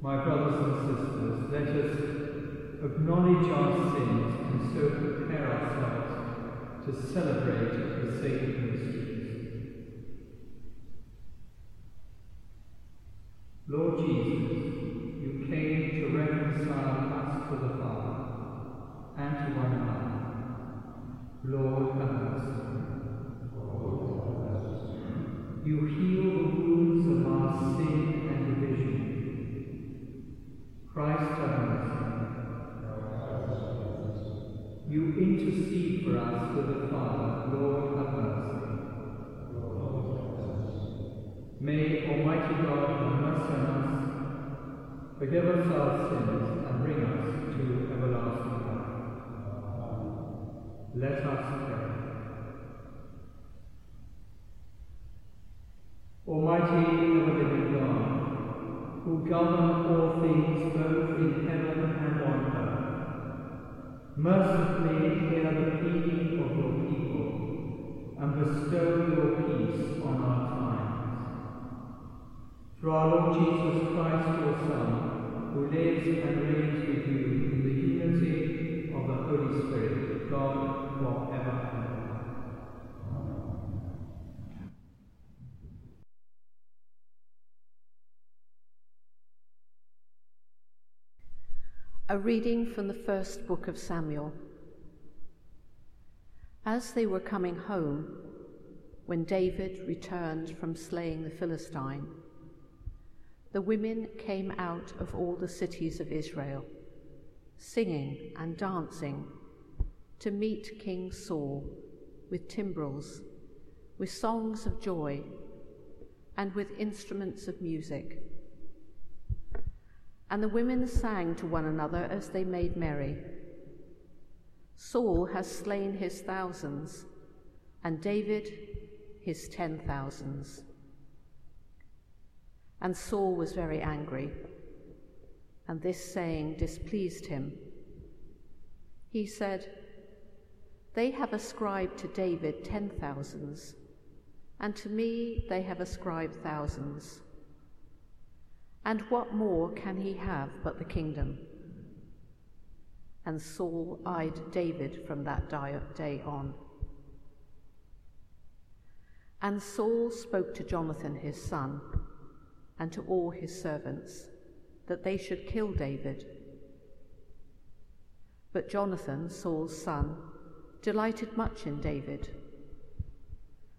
My brothers and sisters, let us acknowledge our sins and so prepare ourselves to celebrate the sacred mysteries. Lord Jesus, you came to reconcile us to the Father and to one another. Lord, have mercy. You heal the wounds of our sin and division. Christ, have mercy. You intercede for us with the Father. Lord, have mercy. May Almighty God have mercy on us, forgive us our sins, and bring us to everlasting life. Let us pray. Almighty and living God, who govern all things both in heaven and on earth, mercifully hear the pleading of your people and bestow your peace on our times. Through our Lord Jesus Christ, your Son, who lives and reigns with you in the unity of the Holy Spirit, God forever and ever. A reading from the first book of Samuel. As they were coming home, when David returned from slaying the Philistine, the women came out of all the cities of Israel, singing and dancing, to meet King Saul with timbrels, with songs of joy, and with instruments of music. And the women sang to one another as they made merry. Saul has slain his thousands, and David his 10,000s. And Saul was very angry, and this saying displeased him. He said, "They have ascribed to David 10,000s, and to me they have ascribed thousands. And what more can he have but the kingdom?" And Saul eyed David from that day on. And Saul spoke to Jonathan his son, and to all his servants, that they should kill David. But Jonathan, Saul's son, delighted much in David.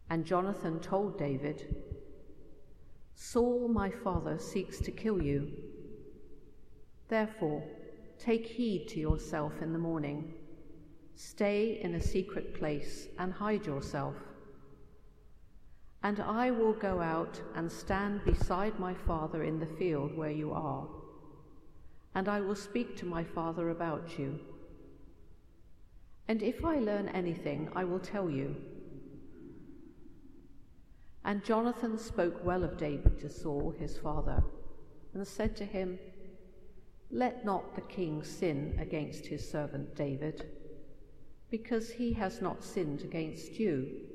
And Jonathan told David, "Saul, my father, seeks to kill you. Therefore, take heed to yourself in the morning. Stay in a secret place and hide yourself. And I will go out and stand beside my father in the field where you are, and I will speak to my father about you. And if I learn anything, I will tell you." And Jonathan spoke well of David to Saul his father, and said to him, "Let not the king sin against his servant David, because he has not sinned against you,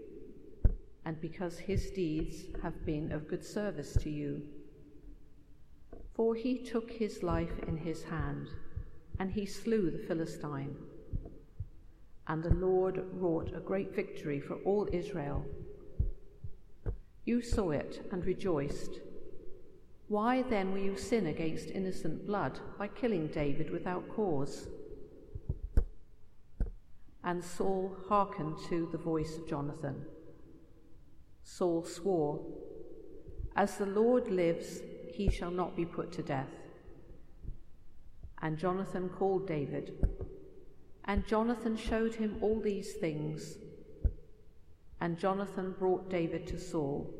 and because his deeds have been of good service to you. For he took his life in his hand, and he slew the Philistine. And the Lord wrought a great victory for all Israel. You saw it and rejoiced. Why then will you sin against innocent blood by killing David without cause?" And Saul hearkened to the voice of Jonathan. Saul swore, "As the Lord lives, he shall not be put to death." And Jonathan called David, and Jonathan showed him all these things. And Jonathan brought David to Saul,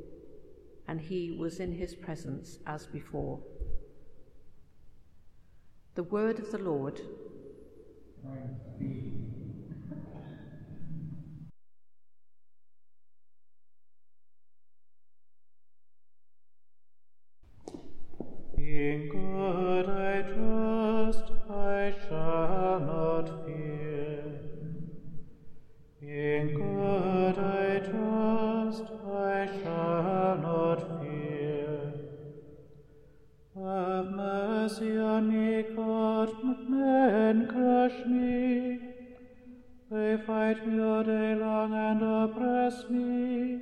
and he was in his presence as before. The word of the Lord. Thanks be. In God I trust, I shall not fear. In God I trust, I shall not fear. Have mercy. Messianic God, men crush me. They fight me all day long and oppress me.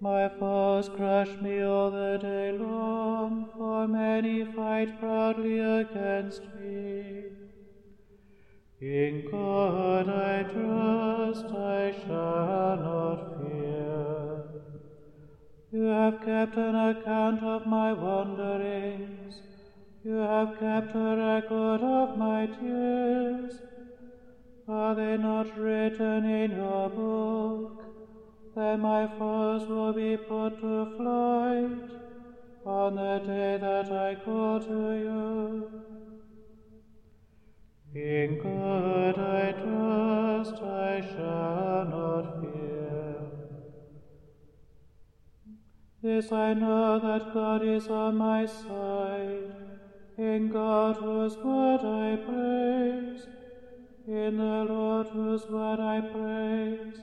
My foes crush me all the day long, for many fight proudly against me. In God I trust, I shall not fear. You have kept an account of my wanderings. You have kept a record of my tears. Are they not written in your book? Then my foes will be put to flight on the day that I call to you. In God I trust, I shall not fear. This I know, that God is on my side. In God whose word I praise, in the Lord whose word I praise,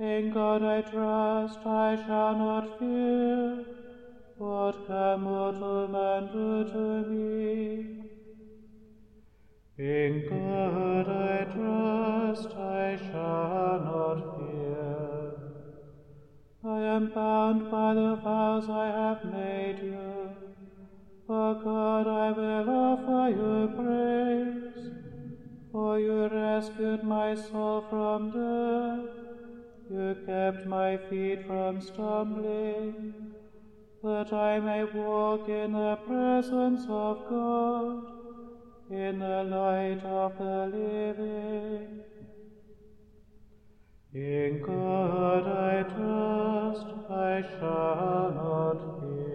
in God I trust, I shall not fear. What can mortal man do to me? In God I trust, I shall not fear. I am bound by the vows I have made you. For God I will offer you praise, for you rescued my soul from death. You kept my feet from stumbling, that I may walk in the presence of God, in the light of the living. In God I trust, I shall not fear.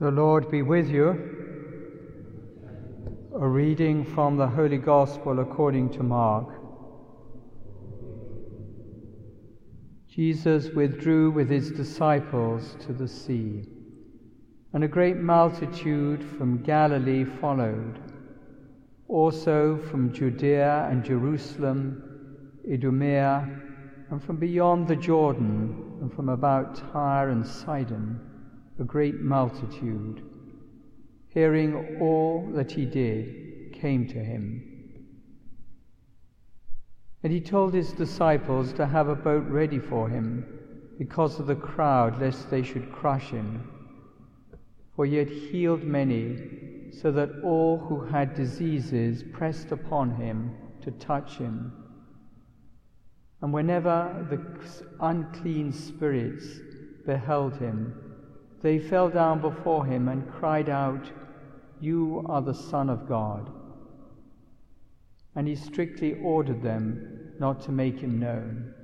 The Lord be with you. A reading from the Holy Gospel according to Mark. Jesus withdrew with his disciples to the sea, and a great multitude from Galilee followed, also from Judea and Jerusalem, Idumea, and from beyond the Jordan, and from about Tyre and Sidon. A great multitude, hearing all that he did, came to him. And he told his disciples to have a boat ready for him, because of the crowd, lest they should crush him. For he had healed many, so that all who had diseases pressed upon him to touch him. And whenever the unclean spirits beheld him, they fell down before him and cried out, "You are the Son of God." And he strictly ordered them not to make him known.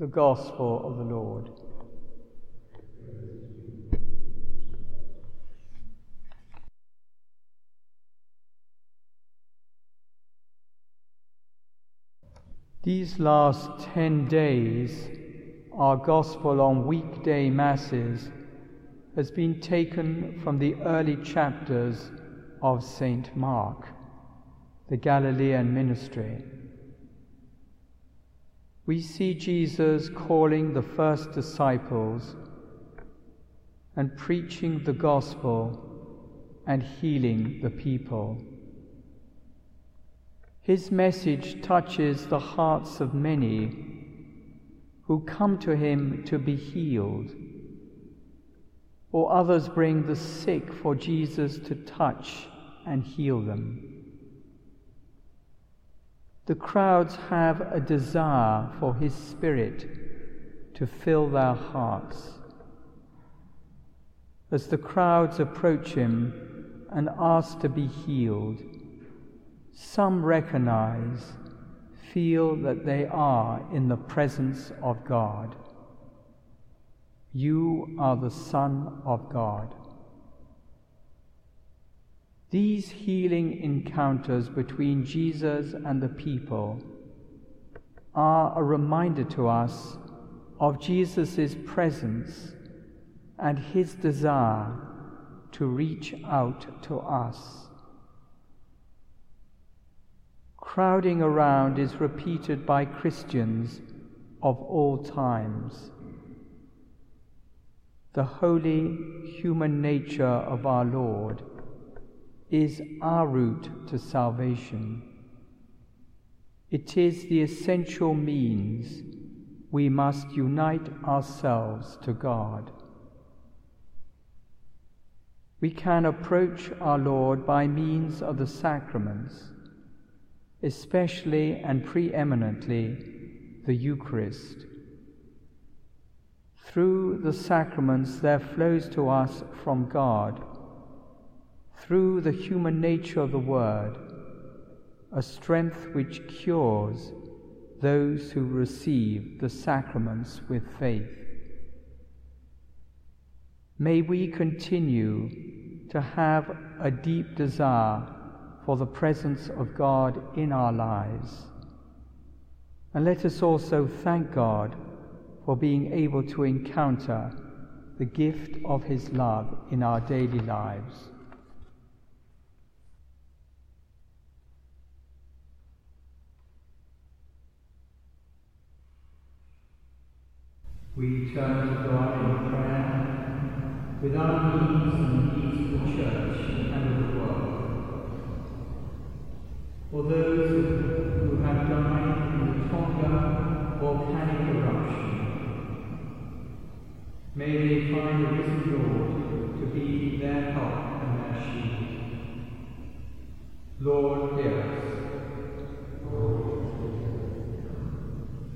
The Gospel of the Lord. These last 10 days, our Gospel on weekday masses has been taken from the early chapters of St. Mark, the Galilean ministry. We see Jesus calling the first disciples and preaching the Gospel and healing the people. His message touches the hearts of many who come to him to be healed, or others bring the sick for Jesus to touch and heal them. The crowds have a desire for his Spirit to fill their hearts. As the crowds approach him and ask to be healed, some recognize, feel that they are in the presence of God. You are the Son of God. These healing encounters between Jesus and the people are a reminder to us of Jesus' presence and his desire to reach out to us. Crowding around is repeated by Christians of all times. The holy human nature of our Lord is our route to salvation. It is the essential means we must unite ourselves to God. We can approach our Lord by means of the sacraments, especially and preeminently the Eucharist. Through the sacraments there flows to us from God, through the human nature of the Word, a strength which cures those who receive the sacraments with faith. May we continue to have a deep desire for the presence of God in our lives. And let us also thank God for being able to encounter the gift of his love in our daily lives. We turn to God in prayer with our needs and the needs of the Church and of the world. For those who have died in the Tonga volcanic eruption, may they find the risen Lord to be their help and their shield. Lord, hear us.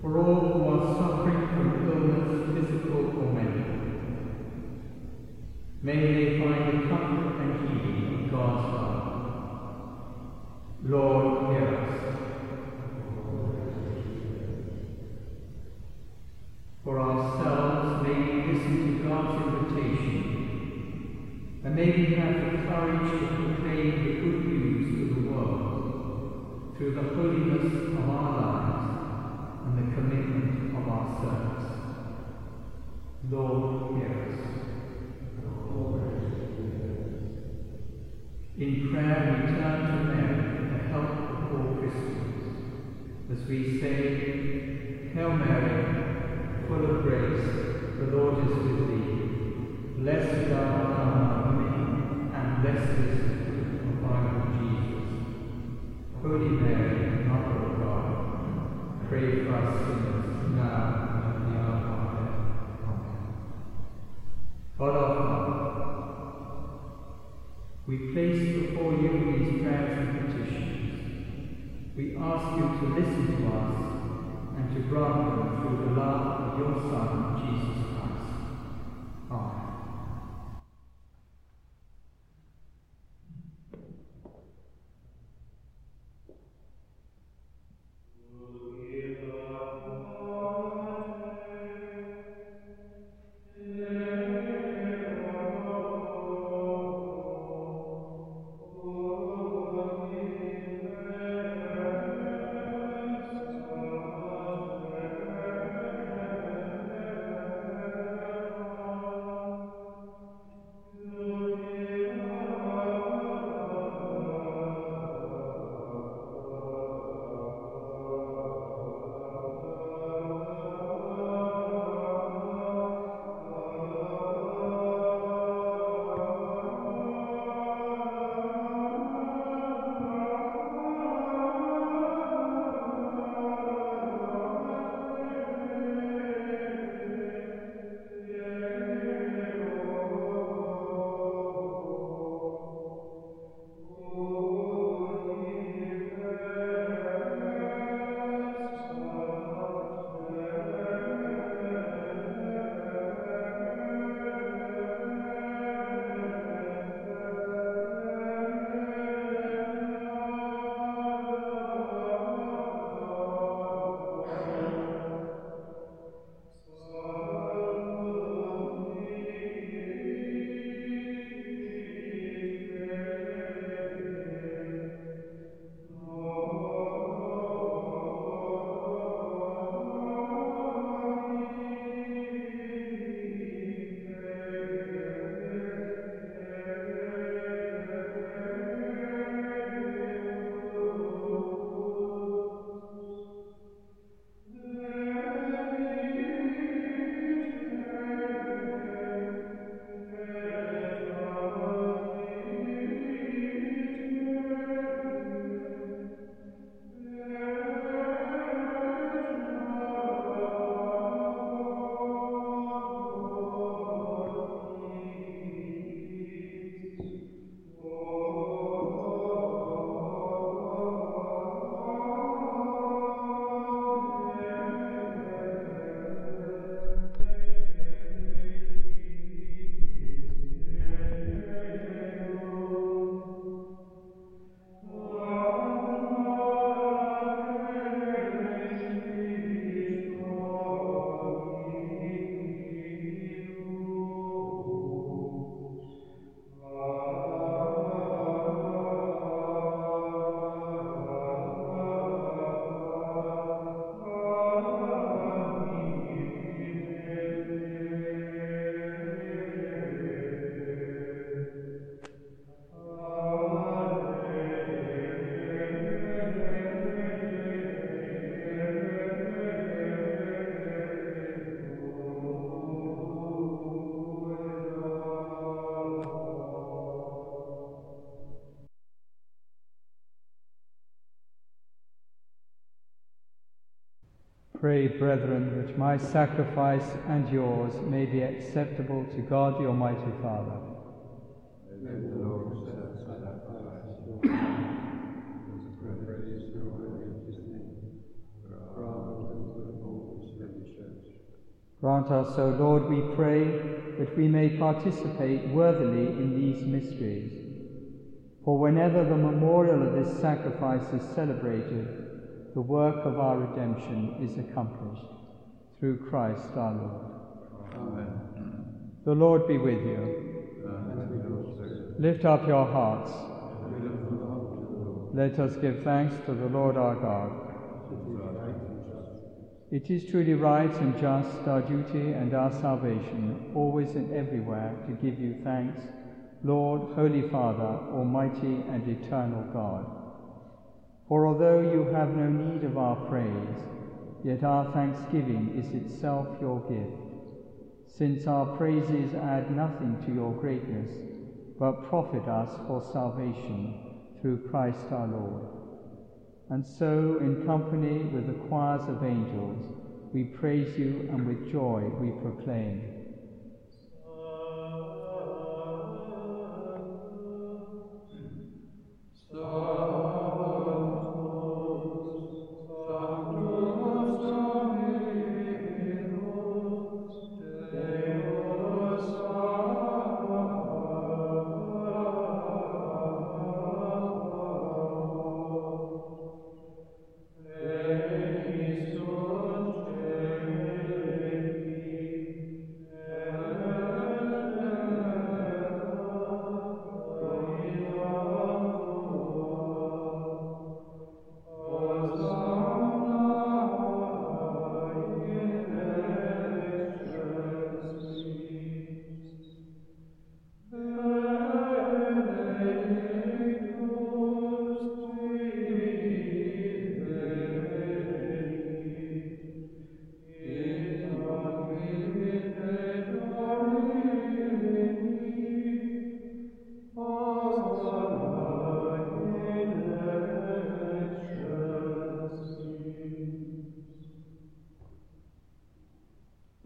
For all who are suffering from illness, physical or mental, may they find the comfort and healing of God's love. Lord, hear us. For ourselves, may we listen to God's invitation, and may we have the courage to proclaim the good news to the world through the holiness of our lives and the commitment of our service. Lord, hear us. In prayer we turn to Mary, as we say, Hail Mary, full of grace, the Lord is with thee. Blessed art thou among women, and blessed is the fruit of thy womb, Jesus. Holy Mary, Mother of God, pray for us sinners, now and at the hour of our death. Amen. God our Father, we place before you these prayers and petitions. We ask you to listen to us and to grant them through the love of your Son, Jesus Christ. Pray, brethren, that my sacrifice and yours may be acceptable to God, the Almighty Father. Amen. Grant us, O Lord, we pray, that we may participate worthily in these mysteries. For whenever the memorial of this sacrifice is celebrated, the work of our redemption is accomplished. Through Christ our Lord. Amen. The Lord be with you. Amen. Lift up your hearts. Let us give thanks to the Lord our God. It is truly right and just, our duty and our salvation, always and everywhere to give you thanks, Lord, Holy Father, Almighty and Eternal God. For although you have no need of our praise, yet our thanksgiving is itself your gift, since our praises add nothing to your greatness, but profit us for salvation through Christ our Lord. And so, in company with the choirs of angels, we praise you and with joy we proclaim.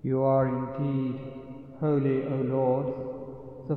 You are indeed holy, O Lord, the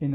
In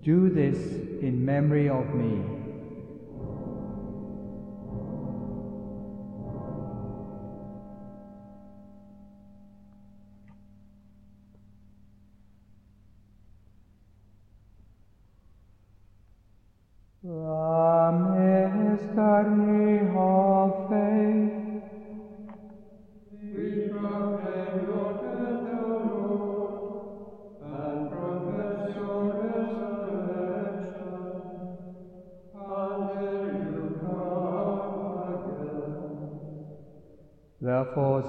Do this in memory of me." The mystery of faith. Therefore, as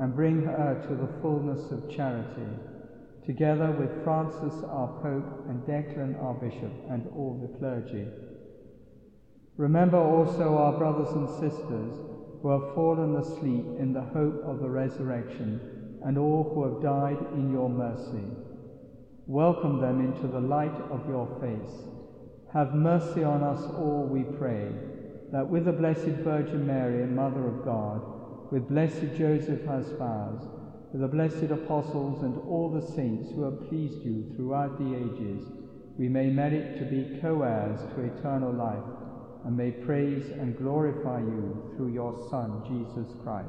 and bring her to the fullness of charity, together with Francis our Pope and Declan our Bishop and all the clergy. Remember also our brothers and sisters who have fallen asleep in the hope of the resurrection and all who have died in your mercy. Welcome them into the light of your face. Have mercy on us all, we pray, that with the Blessed Virgin Mary, Mother of God, with Blessed Joseph her spouse, with the blessed apostles and all the saints who have pleased you throughout the ages, we may merit to be co-heirs to eternal life, and may praise and glorify you through your Son, Jesus Christ.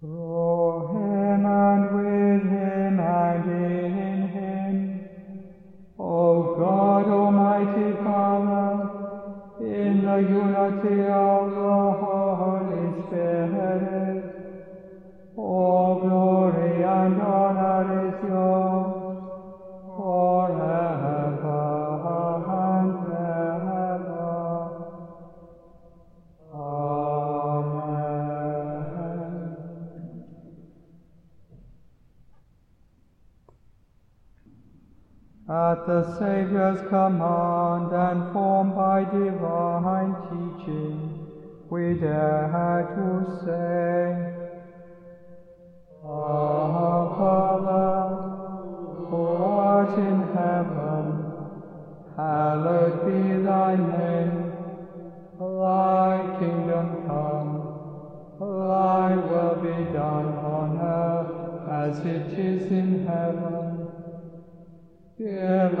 For him and with him and in him, O God, Almighty Father, in the unity of the Holy Spirit, all glory and honor is yours. At the Saviour's command and formed by divine teaching, we dare to say, Our Father, who art in heaven, hallowed be thy name. Thy kingdom come, thy will be done on earth as it is in heaven. Give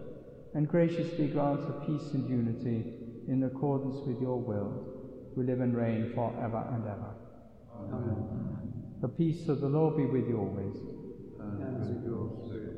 and graciously grant us peace and unity in accordance with your will, who live and reign for ever and ever. Amen. The peace of the Lord be with you always. And with your spirit.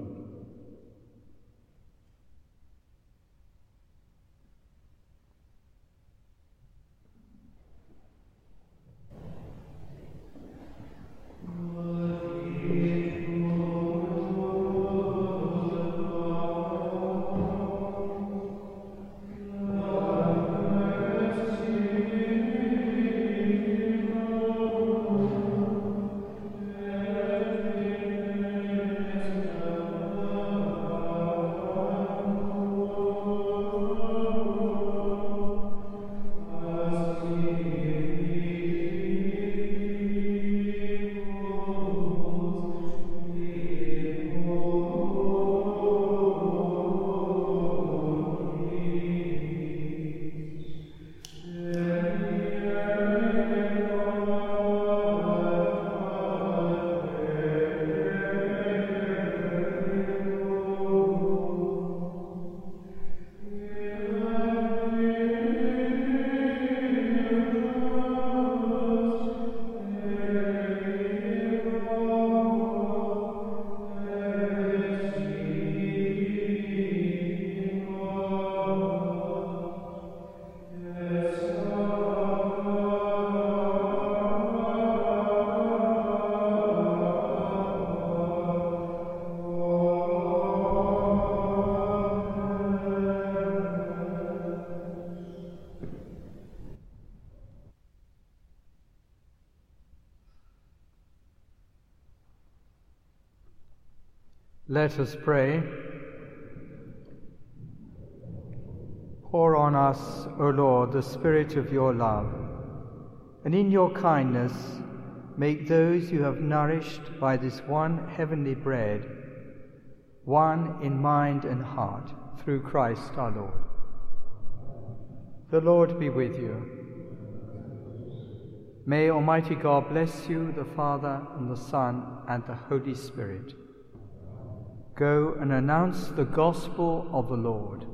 Let us pray. Pour on us, O Lord, the spirit of your love, and in your kindness make those you have nourished by this one heavenly bread, one in mind and heart, through Christ our Lord. The Lord be with you. May Almighty God bless you, the Father, and the Son, and the Holy Spirit. Go and announce the gospel of the Lord.